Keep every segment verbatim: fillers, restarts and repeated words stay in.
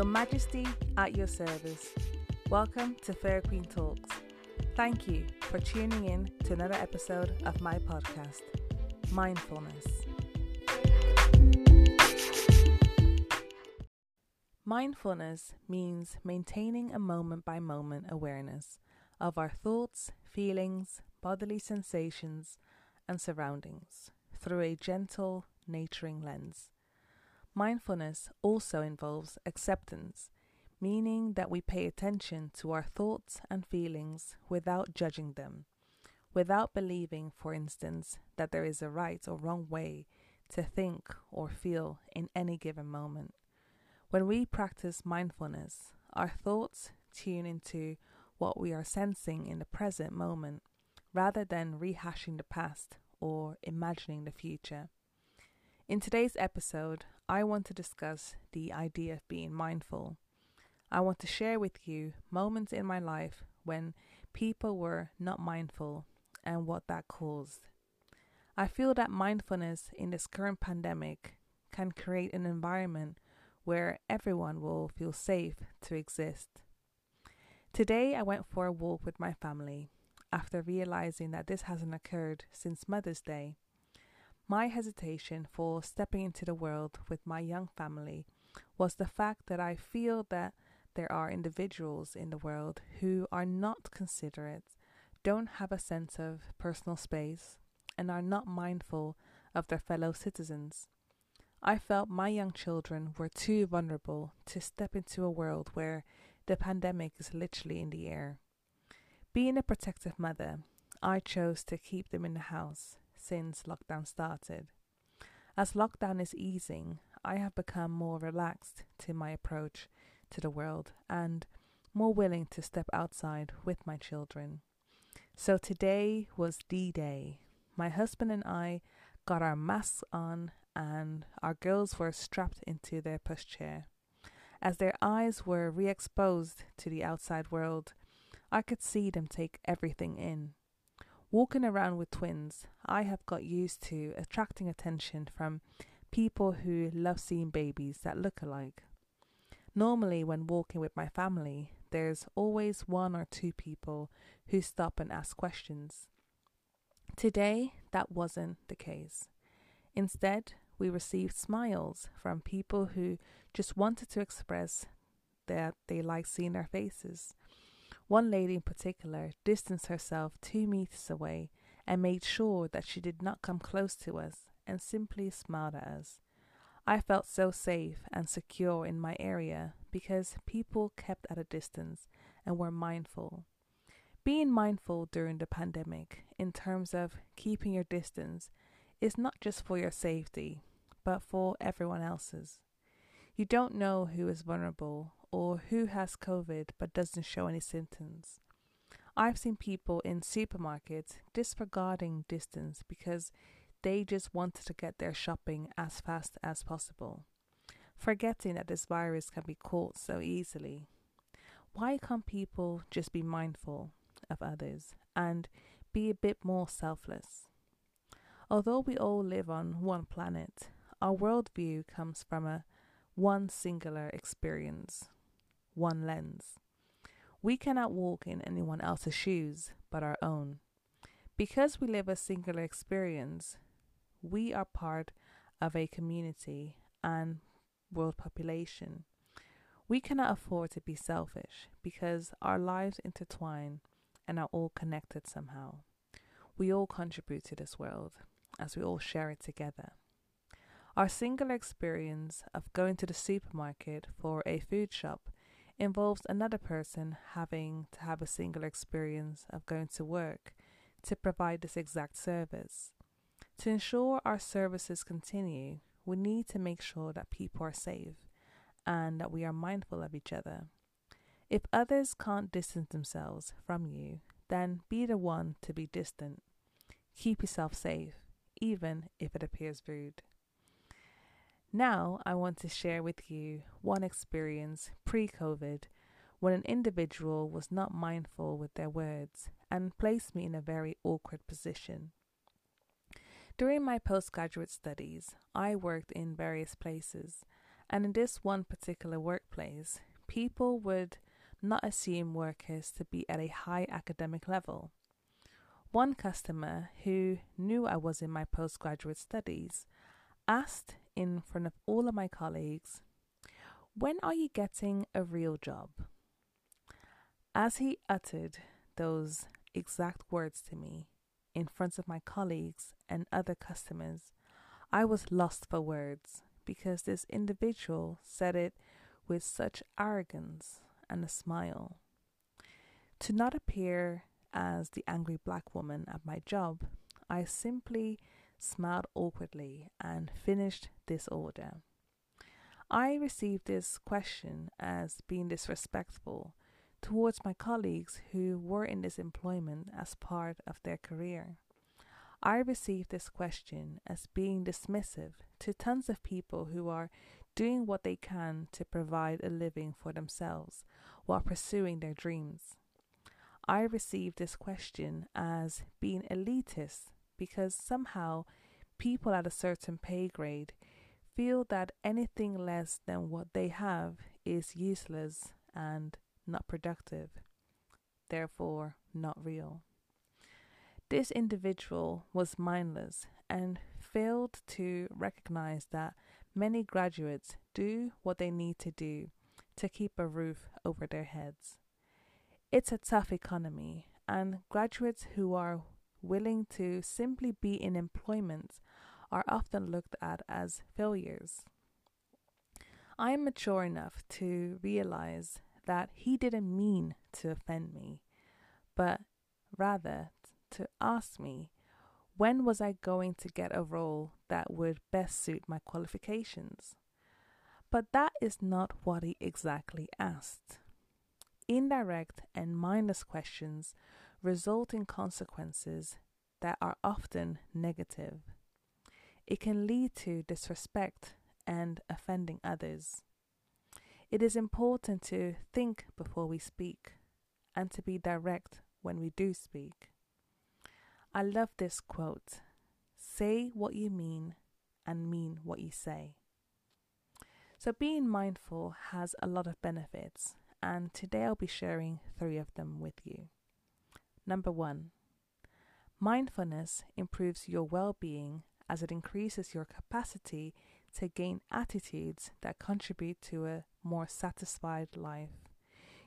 Your Majesty at your service. Welcome to Fair Queen Talks. Thank you for tuning in to another episode of my podcast, Mindfulness. Mindfulness means maintaining a moment-by-moment awareness of our thoughts, feelings, bodily sensations, and surroundings through a gentle, nurturing lens. Mindfulness also involves acceptance, meaning that we pay attention to our thoughts and feelings without judging them, without believing, for instance, that there is a right or wrong way to think or feel in any given moment. When we practice mindfulness, our thoughts tune into what we are sensing in the present moment, rather than rehashing the past or imagining the future. In today's episode, I want to discuss the idea of being mindful. I want to share with you moments in my life when people were not mindful and what that caused. I feel that mindfulness in this current pandemic can create an environment where everyone will feel safe to exist. Today, I went for a walk with my family after realizing that this hasn't occurred since Mother's Day. My hesitation for stepping into the world with my young family was the fact that I feel that there are individuals in the world who are not considerate, don't have a sense of personal space, and are not mindful of their fellow citizens. I felt my young children were too vulnerable to step into a world where the pandemic is literally in the air. Being a protective mother, I chose to keep them in the house since lockdown started. As lockdown is easing, I have become more relaxed to my approach to the world and more willing to step outside with my children. So today was the day. My husband and I got our masks on and our girls were strapped into their pushchair. As their eyes were re-exposed to the outside world, I could see them take everything in. Walking around with twins, I have got used to attracting attention from people who love seeing babies that look alike. Normally, when walking with my family, there's always one or two people who stop and ask questions. Today, that wasn't the case. Instead, we received smiles from people who just wanted to express that they like seeing their faces. One lady in particular distanced herself two meters away and made sure that she did not come close to us and simply smiled at us. I felt so safe and secure in my area because people kept at a distance and were mindful. Being mindful during the pandemic in terms of keeping your distance is not just for your safety, but for everyone else's. You don't know who is vulnerable or who has COVID but doesn't show any symptoms. I've seen people in supermarkets disregarding distance because they just wanted to get their shopping as fast as possible, forgetting that this virus can be caught so easily. Why can't people just be mindful of others and be a bit more selfless? Although we all live on one planet, our worldview comes from a one singular experience. One lens. We cannot walk in anyone else's shoes but our own. Because we live a singular experience, we are part of a community and world population. We cannot afford to be selfish because our lives intertwine and are all connected somehow. We all contribute to this world as we all share it together. Our singular experience of going to the supermarket for a food shop involves another person having to have a singular experience of going to work to provide this exact service. To ensure our services continue, we need to make sure that people are safe and that we are mindful of each other. If others can't distance themselves from you, then be the one to be distant. Keep yourself safe, even if it appears rude. Now, I want to share with you one experience pre-COVID when an individual was not mindful with their words and placed me in a very awkward position. During my postgraduate studies, I worked in various places And in this one particular workplace, people would not assume workers to be at a high academic level. One customer who knew I was in my postgraduate studies asked in front of all of my colleagues, "When are you getting a real job?" As he uttered those exact words to me in front of my colleagues and other customers, I was lost for words because this individual said it with such arrogance and a smile. To not appear as the angry black woman at my job, I simply smiled awkwardly and finished this order. I received this question as being disrespectful towards my colleagues who were in this employment as part of their career. I received this question as being dismissive to tons of people who are doing what they can to provide a living for themselves while pursuing their dreams. I received this question as being elitist because somehow people at a certain pay grade feel that anything less than what they have is useless and not productive, therefore not real. This individual was mindless and failed to recognize that many graduates do what they need to do to keep a roof over their heads. It's a tough economy, and graduates who are willing to simply be in employment are often looked at as failures. I am mature enough to realize that he didn't mean to offend me, but rather to ask me, when was I going to get a role that would best suit my qualifications? But that is not what he exactly asked. Indirect and mindless questions result in consequences that are often negative. It can lead to disrespect and offending others. It is important to think before we speak and to be direct when we do speak. I love this quote, "Say what you mean and mean what you say." So being mindful has a lot of benefits, and today I'll be sharing three of them with you. Number one, mindfulness improves your well-being as it increases your capacity to gain attitudes that contribute to a more satisfied life.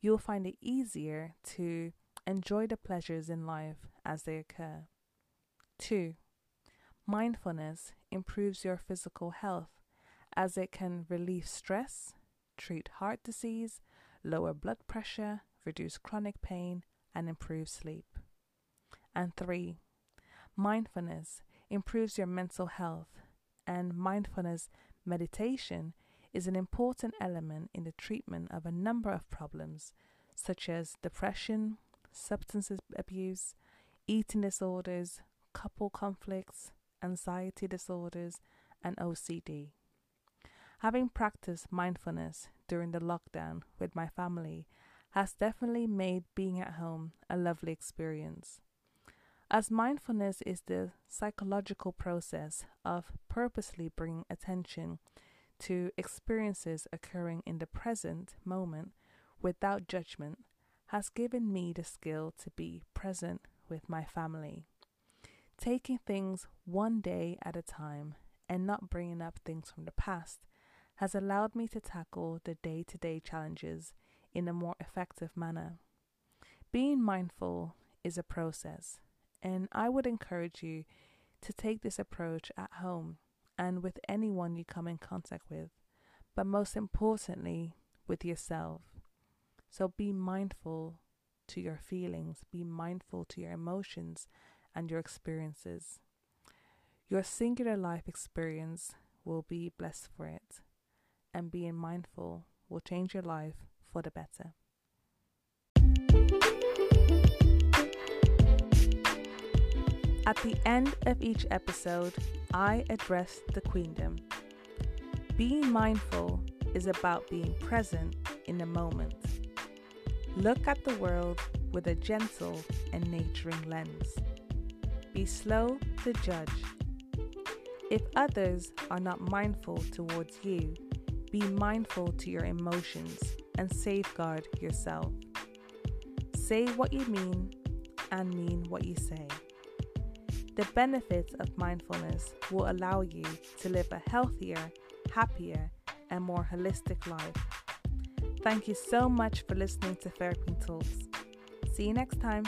You'll find it easier to enjoy the pleasures in life as they occur. Two, mindfulness improves your physical health as it can relieve stress, treat heart disease, lower blood pressure, reduce chronic pain, and improve sleep. And three, mindfulness improves your mental health, and mindfulness meditation is an important element in the treatment of a number of problems such as depression, substance abuse, eating disorders, couple conflicts, anxiety disorders, and O C D. Having practiced mindfulness during the lockdown with my family has definitely made being at home a lovely experience. As mindfulness is the psychological process of purposely bringing attention to experiences occurring in the present moment without judgment, has given me the skill to be present with my family, taking things one day at a time and not bringing up things from the past has allowed me to tackle the day-to-day challenges in a more effective manner. Being mindful is a process, and I would encourage you to take this approach at home and with anyone you come in contact with, but most importantly, with yourself. So be mindful to your feelings, be mindful to your emotions and your experiences. Your singular life experience will be blessed for it, and being mindful will change your life for the better. At the end of each episode, I address the queendom. Being mindful is about being present in the moment. Look at the world with a gentle and nurturing lens. Be slow to judge. If others are not mindful towards you, Be mindful to your emotions and safeguard yourself. Say what you mean and mean what you say. The benefits of mindfulness will allow you to live a healthier, happier, and more holistic life. Thank you so much for listening to Therapy Talks. See you next time.